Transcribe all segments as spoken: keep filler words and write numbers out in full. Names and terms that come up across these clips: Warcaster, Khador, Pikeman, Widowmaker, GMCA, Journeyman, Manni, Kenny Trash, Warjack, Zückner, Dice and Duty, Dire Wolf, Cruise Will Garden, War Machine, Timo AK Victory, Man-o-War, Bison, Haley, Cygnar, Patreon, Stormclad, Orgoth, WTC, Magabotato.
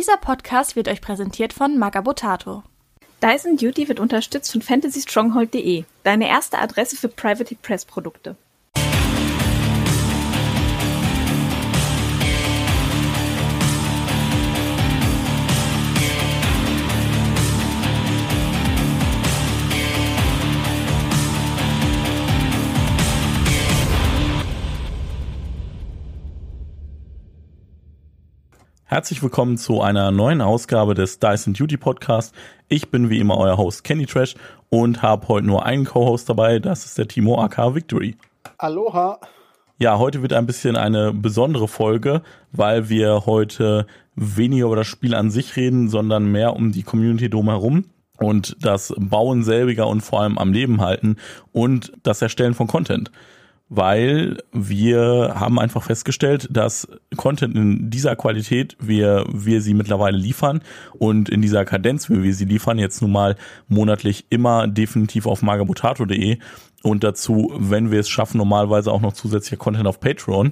Dieser Podcast wird euch präsentiert von Magabotato. Dice and Duty wird unterstützt von fantasy stronghold punkt de, deine erste Adresse für Private Press Produkte. Herzlich willkommen zu einer neuen Ausgabe des Dice and Duty Podcast. Ich bin wie immer euer Host Kenny Trash und habe heute nur einen Co-Host dabei, das ist der Timo A K Victory. Aloha! Ja, heute wird ein bisschen eine besondere Folge, weil wir heute weniger über das Spiel an sich reden, sondern mehr um die Community drumherum und das Bauen selbiger und vor allem am Leben halten und das Erstellen von Content. Weil wir haben einfach festgestellt, dass Content in dieser Qualität, wir wir sie mittlerweile liefern und in dieser Kadenz, wie wir sie liefern, jetzt nun mal monatlich immer definitiv auf magabotato punkt de und dazu, wenn wir es schaffen, normalerweise auch noch zusätzlicher Content auf Patreon.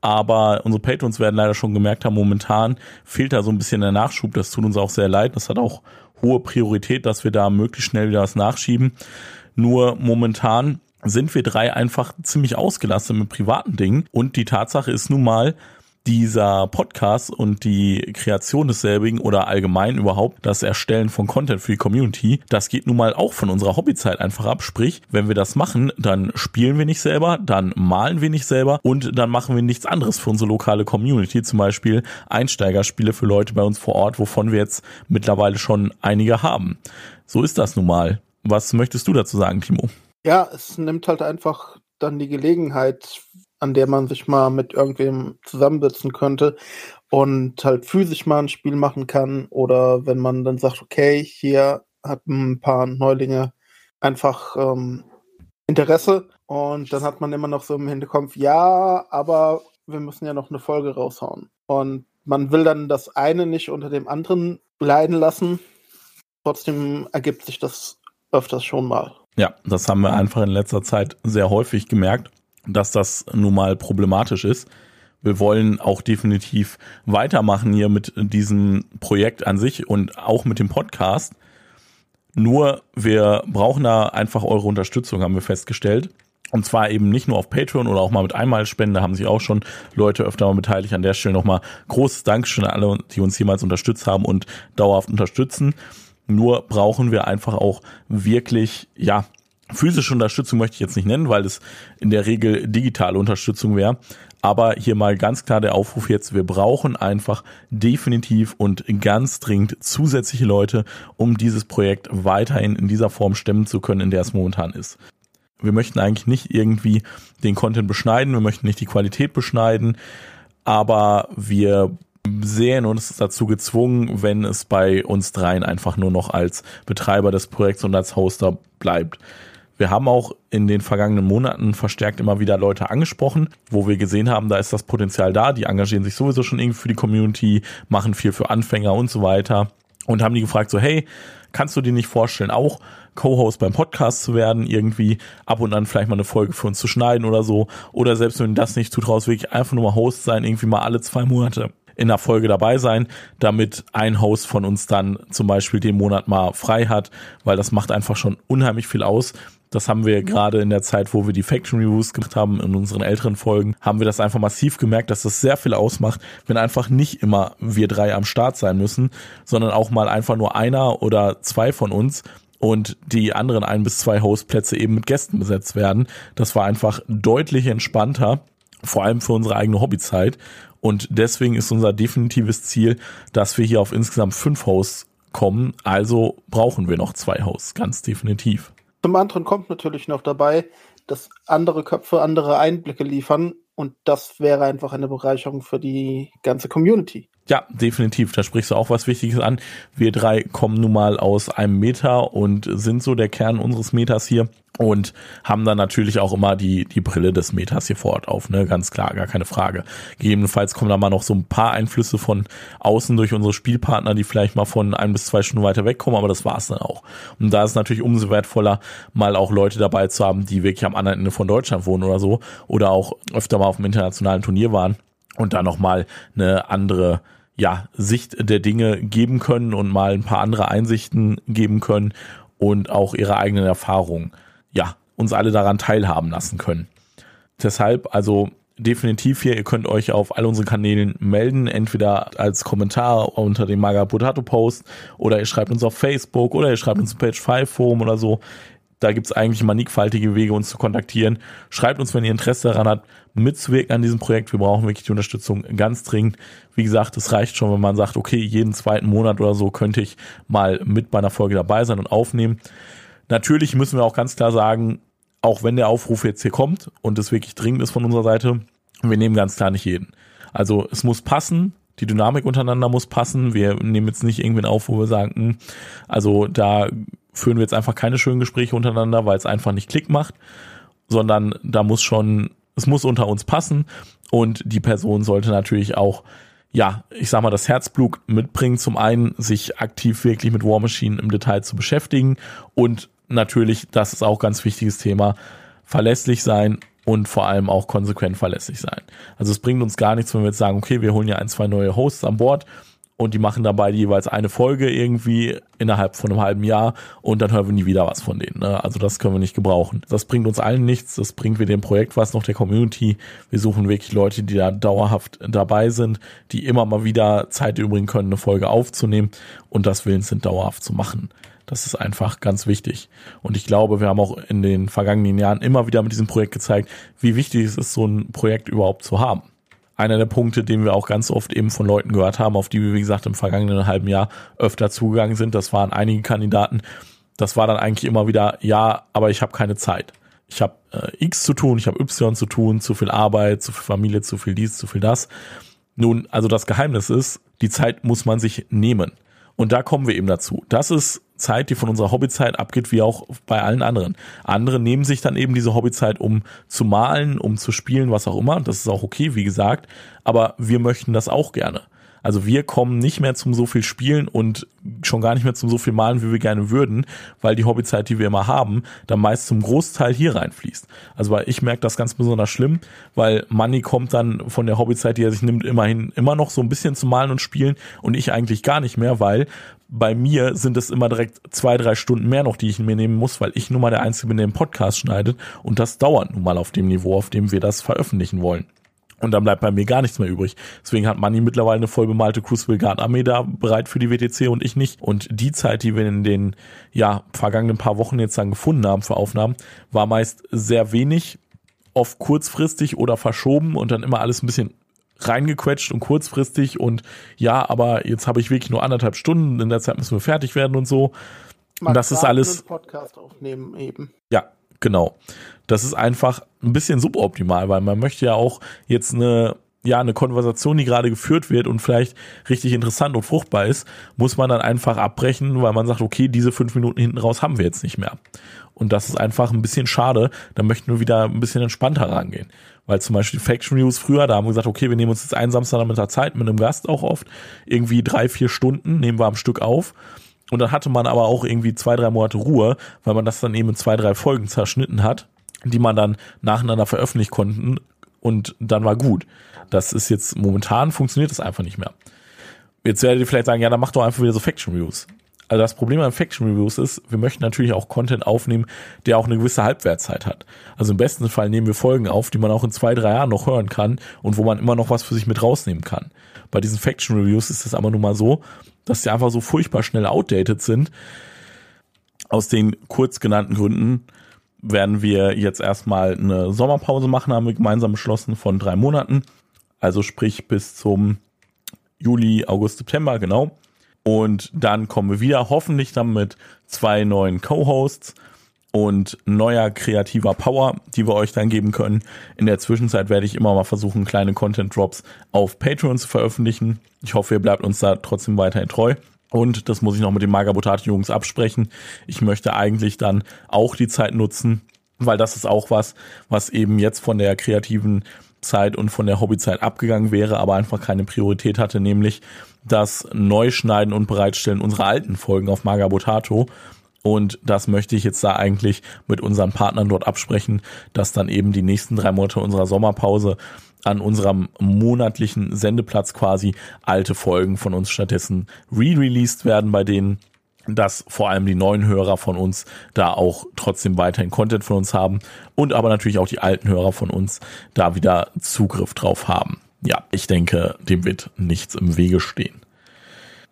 Aber unsere Patrons werden leider schon gemerkt haben, momentan fehlt da so ein bisschen der Nachschub. Das tut uns auch sehr leid. Das hat auch hohe Priorität, dass wir da möglichst schnell wieder was nachschieben. Nur momentan sind wir drei einfach ziemlich ausgelastet mit privaten Dingen. Und die Tatsache ist nun mal, dieser Podcast und die Kreation desselbigen oder allgemein überhaupt das Erstellen von Content für die Community, das geht nun mal auch von unserer Hobbyzeit einfach ab. Sprich, wenn wir das machen, dann spielen wir nicht selber, dann malen wir nicht selber und dann machen wir nichts anderes für unsere lokale Community, zum Beispiel Einsteigerspiele für Leute bei uns vor Ort, wovon wir jetzt mittlerweile schon einige haben. So ist das nun mal. Was möchtest du dazu sagen, Timo? Ja, es nimmt halt einfach dann die Gelegenheit, an der man sich mal mit irgendwem zusammensitzen könnte und halt physisch mal ein Spiel machen kann. Oder wenn man dann sagt, okay, hier hat ein paar Neulinge einfach ähm, Interesse. Und dann hat man immer noch so im Hinterkopf, ja, aber wir müssen ja noch eine Folge raushauen. Und man will dann das eine nicht unter dem anderen leiden lassen. Trotzdem ergibt sich das öfters schon mal. Ja, das haben wir einfach in letzter Zeit sehr häufig gemerkt, dass das nun mal problematisch ist. Wir wollen auch definitiv weitermachen hier mit diesem Projekt an sich und auch mit dem Podcast. Nur wir brauchen da einfach eure Unterstützung, haben wir festgestellt. Und zwar eben nicht nur auf Patreon oder auch mal mit Einmalspenden, da haben sich auch schon Leute öfter mal beteiligt. An der Stelle nochmal großes Dankeschön an alle, die uns jemals unterstützt haben und dauerhaft unterstützen. Nur brauchen wir einfach auch wirklich, ja, physische Unterstützung möchte ich jetzt nicht nennen, weil es in der Regel digitale Unterstützung wäre. Aber hier mal ganz klar der Aufruf jetzt, wir brauchen einfach definitiv und ganz dringend zusätzliche Leute, um dieses Projekt weiterhin in dieser Form stemmen zu können, in der es momentan ist. Wir möchten eigentlich nicht irgendwie den Content beschneiden, wir möchten nicht die Qualität beschneiden, aber wir sehen uns dazu gezwungen, wenn es bei uns dreien einfach nur noch als Betreiber des Projekts und als Hoster bleibt. Wir haben auch in den vergangenen Monaten verstärkt immer wieder Leute angesprochen, wo wir gesehen haben, da ist das Potenzial da, die engagieren sich sowieso schon irgendwie für die Community, machen viel für Anfänger und so weiter und haben die gefragt so, hey, kannst du dir nicht vorstellen, auch Co-Host beim Podcast zu werden, irgendwie ab und an vielleicht mal eine Folge für uns zu schneiden oder so, oder selbst wenn du das nicht zutraust, wirklich einfach nur mal Host sein, irgendwie mal alle zwei Monate in der Folge dabei sein, damit ein Host von uns dann zum Beispiel den Monat mal frei hat, weil das macht einfach schon unheimlich viel aus. Das haben wir gerade in der Zeit, wo wir die Faction Reviews gemacht haben, in unseren älteren Folgen, haben wir das einfach massiv gemerkt, dass das sehr viel ausmacht, wenn einfach nicht immer wir drei am Start sein müssen, sondern auch mal einfach nur einer oder zwei von uns und die anderen ein bis zwei Hostplätze eben mit Gästen besetzt werden. Das war einfach deutlich entspannter, vor allem für unsere eigene Hobbyzeit. Und deswegen ist unser definitives Ziel, dass wir hier auf insgesamt fünf Hosts kommen. Also brauchen wir noch zwei Hosts, ganz definitiv. Zum anderen kommt natürlich noch dabei, dass andere Köpfe andere Einblicke liefern. Und das wäre einfach eine Bereicherung für die ganze Community. Ja, definitiv. Da sprichst du auch was Wichtiges an. Wir drei kommen nun mal aus einem Meta und sind so der Kern unseres Metas hier und haben dann natürlich auch immer die die Brille des Metas hier vor Ort auf, ne? Ganz klar, gar keine Frage. Gegebenenfalls kommen da mal noch so ein paar Einflüsse von außen durch unsere Spielpartner, die vielleicht mal von ein bis zwei Stunden weiter wegkommen, aber das war's dann auch. Und da ist natürlich umso wertvoller, mal auch Leute dabei zu haben, die wirklich am anderen Ende von Deutschland wohnen oder so oder auch öfter mal auf dem internationalen Turnier waren und da nochmal eine andere ja, Sicht der Dinge geben können und mal ein paar andere Einsichten geben können und auch ihre eigenen Erfahrungen, ja, uns alle daran teilhaben lassen können. Deshalb also definitiv hier, ihr könnt euch auf all unseren Kanälen melden, entweder als Kommentar unter dem Magabotato-Post oder ihr schreibt uns auf Facebook oder ihr schreibt uns im Page five Forum oder so. Da gibt es eigentlich mannigfaltige Wege, uns zu kontaktieren. Schreibt uns, wenn ihr Interesse daran habt, mitzuwirken an diesem Projekt. Wir brauchen wirklich die Unterstützung ganz dringend. Wie gesagt, es reicht schon, wenn man sagt, okay, jeden zweiten Monat oder so könnte ich mal mit bei einer Folge dabei sein und aufnehmen. Natürlich müssen wir auch ganz klar sagen, auch wenn der Aufruf jetzt hier kommt und es wirklich dringend ist von unserer Seite, wir nehmen ganz klar nicht jeden. Also es muss passen, die Dynamik untereinander muss passen. Wir nehmen jetzt nicht irgendwen auf, wo wir sagen, also da führen wir jetzt einfach keine schönen Gespräche untereinander, weil es einfach nicht Klick macht, sondern da muss schon, es muss unter uns passen und die Person sollte natürlich auch, ja, ich sag mal, das Herzblut mitbringen, zum einen sich aktiv wirklich mit War Machine im Detail zu beschäftigen und natürlich, das ist auch ein ganz wichtiges Thema, verlässlich sein und vor allem auch konsequent verlässlich sein. Also es bringt uns gar nichts, wenn wir jetzt sagen, okay, wir holen ja ein, zwei neue Hosts an Bord und die machen dabei jeweils eine Folge irgendwie innerhalb von einem halben Jahr und dann hören wir nie wieder was von denen. Ne? Also das können wir nicht gebrauchen. Das bringt uns allen nichts, das bringt weder dem Projekt was noch der Community. Wir suchen wirklich Leute, die da dauerhaft dabei sind, die immer mal wieder Zeit übrigen können, eine Folge aufzunehmen und das willens sind, dauerhaft zu machen. Das ist einfach ganz wichtig. Und ich glaube, wir haben auch in den vergangenen Jahren immer wieder mit diesem Projekt gezeigt, wie wichtig es ist, so ein Projekt überhaupt zu haben. Einer der Punkte, den wir auch ganz oft eben von Leuten gehört haben, auf die wir, wie gesagt, im vergangenen halben Jahr öfter zugegangen sind, das waren einige Kandidaten, das war dann eigentlich immer wieder, ja, aber ich habe keine Zeit. Ich habe äh, X zu tun, ich habe Y zu tun, zu viel Arbeit, zu viel Familie, zu viel dies, zu viel das. Nun, also das Geheimnis ist, die Zeit muss man sich nehmen. Und da kommen wir eben dazu. Das ist Zeit, die von unserer Hobbyzeit abgeht, wie auch bei allen anderen. Andere nehmen sich dann eben diese Hobbyzeit, um zu malen, um zu spielen, was auch immer. Das ist auch okay, wie gesagt. Aber wir möchten das auch gerne. Also wir kommen nicht mehr zum so viel Spielen und schon gar nicht mehr zum so viel Malen, wie wir gerne würden, weil die Hobbyzeit, die wir immer haben, dann meist zum Großteil hier reinfließt. Also weil ich merke das ganz besonders schlimm, weil Manni kommt dann von der Hobbyzeit, die er sich nimmt, immerhin immer noch so ein bisschen zu malen und spielen und ich eigentlich gar nicht mehr, weil bei mir sind es immer direkt zwei, drei Stunden mehr noch, die ich mir nehmen muss, weil ich nun mal der Einzige bin, der den Podcast schneidet und das dauert nun mal auf dem Niveau, auf dem wir das veröffentlichen wollen. Und dann bleibt bei mir gar nichts mehr übrig. Deswegen hat Manni mittlerweile eine voll bemalte Cruise Will Garden Armee da bereit für die W T C und ich nicht. Und die Zeit, die wir in den ja vergangenen paar Wochen jetzt dann gefunden haben für Aufnahmen, war meist sehr wenig, oft kurzfristig oder verschoben und dann immer alles ein bisschen reingequetscht und kurzfristig und ja, aber jetzt habe ich wirklich nur anderthalb Stunden, in der Zeit müssen wir fertig werden und so. Und das ist alles. Podcast aufnehmen eben. Ja. Genau, das ist einfach ein bisschen suboptimal, weil man möchte ja auch jetzt eine, ja, eine Konversation, die gerade geführt wird und vielleicht richtig interessant und fruchtbar ist, muss man dann einfach abbrechen, weil man sagt, okay, diese fünf Minuten hinten raus haben wir jetzt nicht mehr. Und das ist einfach ein bisschen schade, da möchten wir wieder ein bisschen entspannter rangehen. Weil zum Beispiel Faction News früher, da haben wir gesagt, okay, wir nehmen uns jetzt einen Samstag mit der Zeit, mit einem Gast auch oft, irgendwie drei, vier Stunden nehmen wir am Stück auf. Und dann hatte man aber auch irgendwie zwei, drei Monate Ruhe, weil man das dann eben in zwei, drei Folgen zerschnitten hat, die man dann nacheinander veröffentlichen konnten und dann war gut. Das ist jetzt, momentan funktioniert das einfach nicht mehr. Jetzt werdet ihr vielleicht sagen, ja, dann macht doch einfach wieder so Faction Reviews. Also das Problem an Faction Reviews ist, wir möchten natürlich auch Content aufnehmen, der auch eine gewisse Halbwertszeit hat. Also im besten Fall nehmen wir Folgen auf, die man auch in zwei, drei Jahren noch hören kann und wo man immer noch was für sich mit rausnehmen kann. Bei diesen Faction Reviews ist es aber nun mal so, dass die einfach so furchtbar schnell outdated sind. Aus den kurz genannten Gründen werden wir jetzt erstmal eine Sommerpause machen, haben wir gemeinsam beschlossen, von drei Monaten. Also sprich bis zum Juli, August, September, genau. Und dann kommen wir wieder, hoffentlich dann mit zwei neuen Co-Hosts und neuer kreativer Power, die wir euch dann geben können. In der Zwischenzeit werde ich immer mal versuchen, kleine Content-Drops auf Patreon zu veröffentlichen. Ich hoffe, ihr bleibt uns da trotzdem weiterhin treu. Und das muss ich noch mit den Magabotato-Jungs absprechen. Ich möchte eigentlich dann auch die Zeit nutzen, weil das ist auch was, was eben jetzt von der kreativen Zeit und von der Hobbyzeit abgegangen wäre, aber einfach keine Priorität hatte, nämlich das Neuschneiden und Bereitstellen unserer alten Folgen auf Magabotato. Und das möchte ich jetzt da eigentlich mit unseren Partnern dort absprechen, dass dann eben die nächsten drei Monate unserer Sommerpause an unserem monatlichen Sendeplatz quasi alte Folgen von uns stattdessen re-released werden bei denen, dass vor allem die neuen Hörer von uns da auch trotzdem weiterhin Content von uns haben und aber natürlich auch die alten Hörer von uns da wieder Zugriff drauf haben. Ja, ich denke, dem wird nichts im Wege stehen.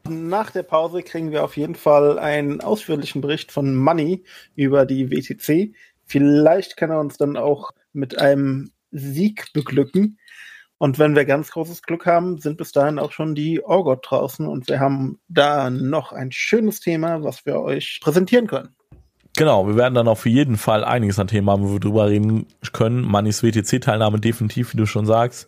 Nach der Pause kriegen wir auf jeden Fall einen ausführlichen Bericht von Money über die W T C. Vielleicht kann er uns dann auch mit einem Sieg beglücken. Und wenn wir ganz großes Glück haben, sind bis dahin auch schon die Orgoth draußen und wir haben da noch ein schönes Thema, was wir euch präsentieren können. Genau, wir werden dann auch für jeden Fall einiges an Themen haben, wo wir drüber reden können. Moneys W T C-Teilnahme definitiv, wie du schon sagst.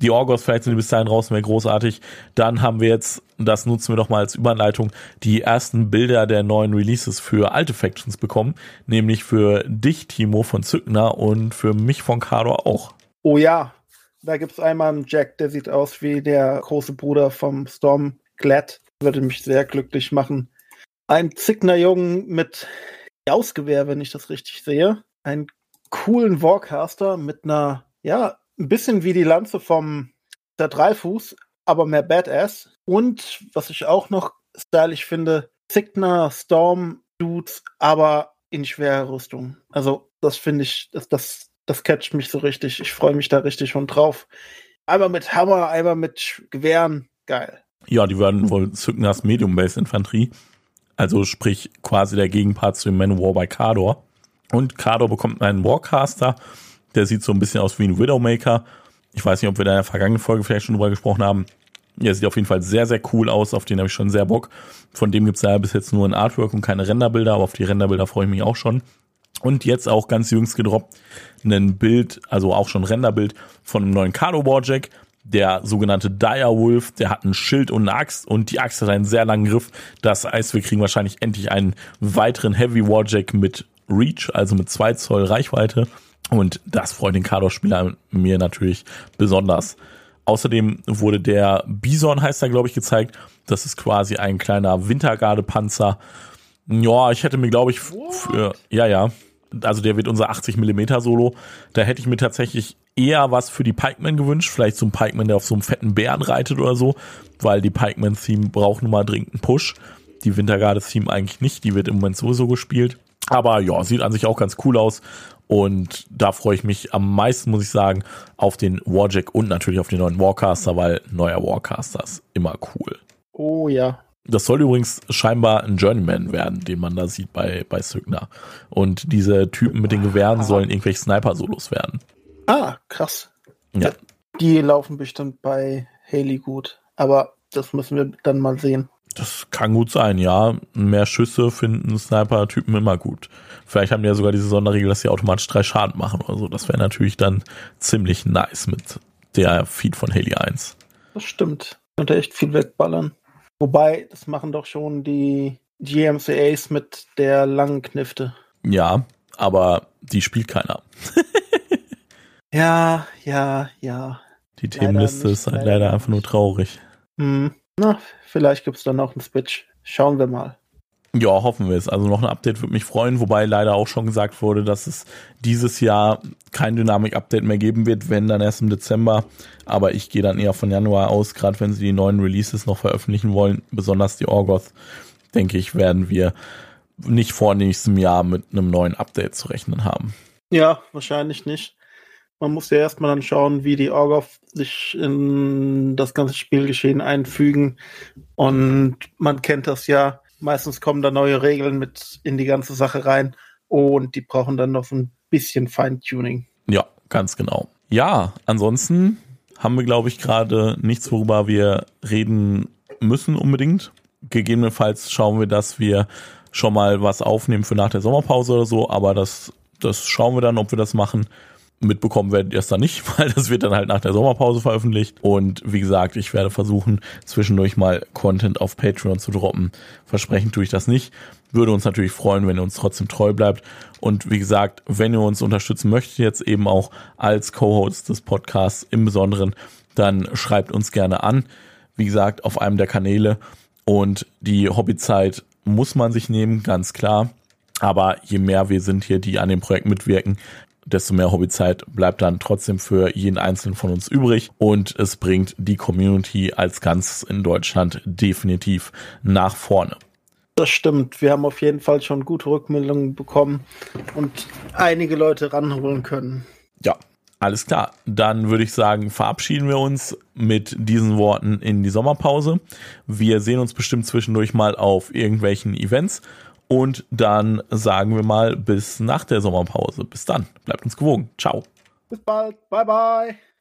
Die Orgoth, vielleicht sind die bis dahin raus, wäre großartig. Dann haben wir jetzt, das nutzen wir doch mal als Überleitung, die ersten Bilder der neuen Releases für alte Factions bekommen. Nämlich für dich, Timo, von Zückner und für mich von Khador auch. Oh ja, da gibt es einmal einen Jack, der sieht aus wie der große Bruder vom Stormclad. Würde mich sehr glücklich machen. Ein Cygnar-Jungen mit Gaussgewehr, wenn ich das richtig sehe. Einen coolen Warcaster mit einer, ja, ein bisschen wie die Lanze vom der Dreifuß, aber mehr Badass. Und was ich auch noch stylisch finde, Cygnar Storm Dudes, aber in schwerer Rüstung. Also das finde ich, das, das, das catcht mich so richtig. Ich freue mich da richtig schon drauf. Einmal mit Hammer, einmal mit Gewehren. Geil. Ja, die werden wohl Cygnars Medium-Base-Infanterie. Also sprich quasi der Gegenpart zu dem Man-o-War bei Khador. Und Khador bekommt einen Warcaster. Der sieht so ein bisschen aus wie ein Widowmaker. Ich weiß nicht, ob wir da in der vergangenen Folge vielleicht schon drüber gesprochen haben. Der sieht auf jeden Fall sehr, sehr cool aus. Auf den habe ich schon sehr Bock. Von dem gibt es ja bis jetzt nur ein Artwork und keine Renderbilder. Aber auf die Renderbilder freue ich mich auch schon. Und jetzt auch ganz jüngst gedroppt ein Bild, also auch schon ein Renderbild von einem neuen Khador Warjack. Der sogenannte Dire Wolf, der hat ein Schild und eine Axt und die Axt hat einen sehr langen Griff. Das heißt, wir kriegen wahrscheinlich endlich einen weiteren Heavy Warjack mit Reach, also mit zwei Zoll Reichweite. Und das freut den Khador-Spieler mir natürlich besonders. Außerdem wurde der Bison, heißt er, glaube ich, gezeigt. Das ist quasi ein kleiner Wintergarde-Panzer. Ja, ich hätte mir, glaube ich, für, ja, ja, also der wird unser achtzig Millimeter Solo. Da hätte ich mir tatsächlich eher was für die Pikeman gewünscht. Vielleicht so ein Pikeman, der auf so einem fetten Bären reitet oder so. Weil die Pikeman-Theme braucht nun mal dringend einen Push. Die Wintergarde-Theme eigentlich nicht. Die wird im Moment sowieso gespielt. Aber ja, sieht an sich auch ganz cool aus. Und da freue ich mich am meisten, muss ich sagen, auf den Warjack und natürlich auf den neuen Warcaster, weil neuer Warcaster ist immer cool. Oh ja. Das soll übrigens scheinbar ein Journeyman werden, den man da sieht bei, bei Cygnar. Und diese Typen mit den Gewehren sollen irgendwelche Sniper-Solos werden. Ah, krass. Ja. Die laufen bestimmt bei Haley gut. Aber das müssen wir dann mal sehen. Das kann gut sein, ja. Mehr Schüsse finden Sniper-Typen immer gut. Vielleicht haben die ja sogar diese Sonderregel, dass sie automatisch drei Schaden machen oder so. Das wäre natürlich dann ziemlich nice mit der Feed von Haley eins. Das stimmt. Könnte echt viel wegballern. Wobei, das machen doch schon die G M C As mit der langen Knifte. Ja, aber die spielt keiner. ja, ja, ja. Die Themenliste ist leider, leider einfach nur traurig. Mhm. Na, vielleicht gibt es dann auch einen Switch. Schauen wir mal. Ja, hoffen wir es. Also noch ein Update würde mich freuen, wobei leider auch schon gesagt wurde, dass es dieses Jahr kein Dynamik-Update mehr geben wird, wenn dann erst im Dezember. Aber ich gehe dann eher von Januar aus, gerade wenn sie die neuen Releases noch veröffentlichen wollen, besonders die Orgoth, denke ich, werden wir nicht vor nächstem Jahr mit einem neuen Update zu rechnen haben. Ja, wahrscheinlich nicht. Man muss ja erstmal dann schauen, wie die Orgoth sich in das ganze Spielgeschehen einfügen. Und man kennt das ja. Meistens kommen da neue Regeln mit in die ganze Sache rein. Und die brauchen dann noch so ein bisschen Feintuning. Ja, ganz genau. Ja, ansonsten haben wir, glaube ich, gerade nichts, worüber wir reden müssen unbedingt. Gegebenenfalls schauen wir, dass wir schon mal was aufnehmen für nach der Sommerpause oder so. Aber das, das schauen wir dann, ob wir das machen. Mitbekommen werdet ihr es dann nicht, weil das wird dann halt nach der Sommerpause veröffentlicht. Und wie gesagt, ich werde versuchen, zwischendurch mal Content auf Patreon zu droppen. Versprechen tue ich das nicht. Würde uns natürlich freuen, wenn ihr uns trotzdem treu bleibt. Und wie gesagt, wenn ihr uns unterstützen möchtet, jetzt eben auch als Co-Host des Podcasts im Besonderen, dann schreibt uns gerne an. Wie gesagt, auf einem der Kanäle. Und die Hobbyzeit muss man sich nehmen, ganz klar. Aber je mehr wir sind hier, die an dem Projekt mitwirken, desto mehr Hobbyzeit bleibt dann trotzdem für jeden Einzelnen von uns übrig. Und es bringt die Community als Ganzes in Deutschland definitiv nach vorne. Das stimmt. Wir haben auf jeden Fall schon gute Rückmeldungen bekommen und einige Leute ranholen können. Ja, alles klar. Dann würde ich sagen, verabschieden wir uns mit diesen Worten in die Sommerpause. Wir sehen uns bestimmt zwischendurch mal auf irgendwelchen Events. Und dann sagen wir mal bis nach der Sommerpause. Bis dann. Bleibt uns gewogen. Ciao. Bis bald. Bye, bye.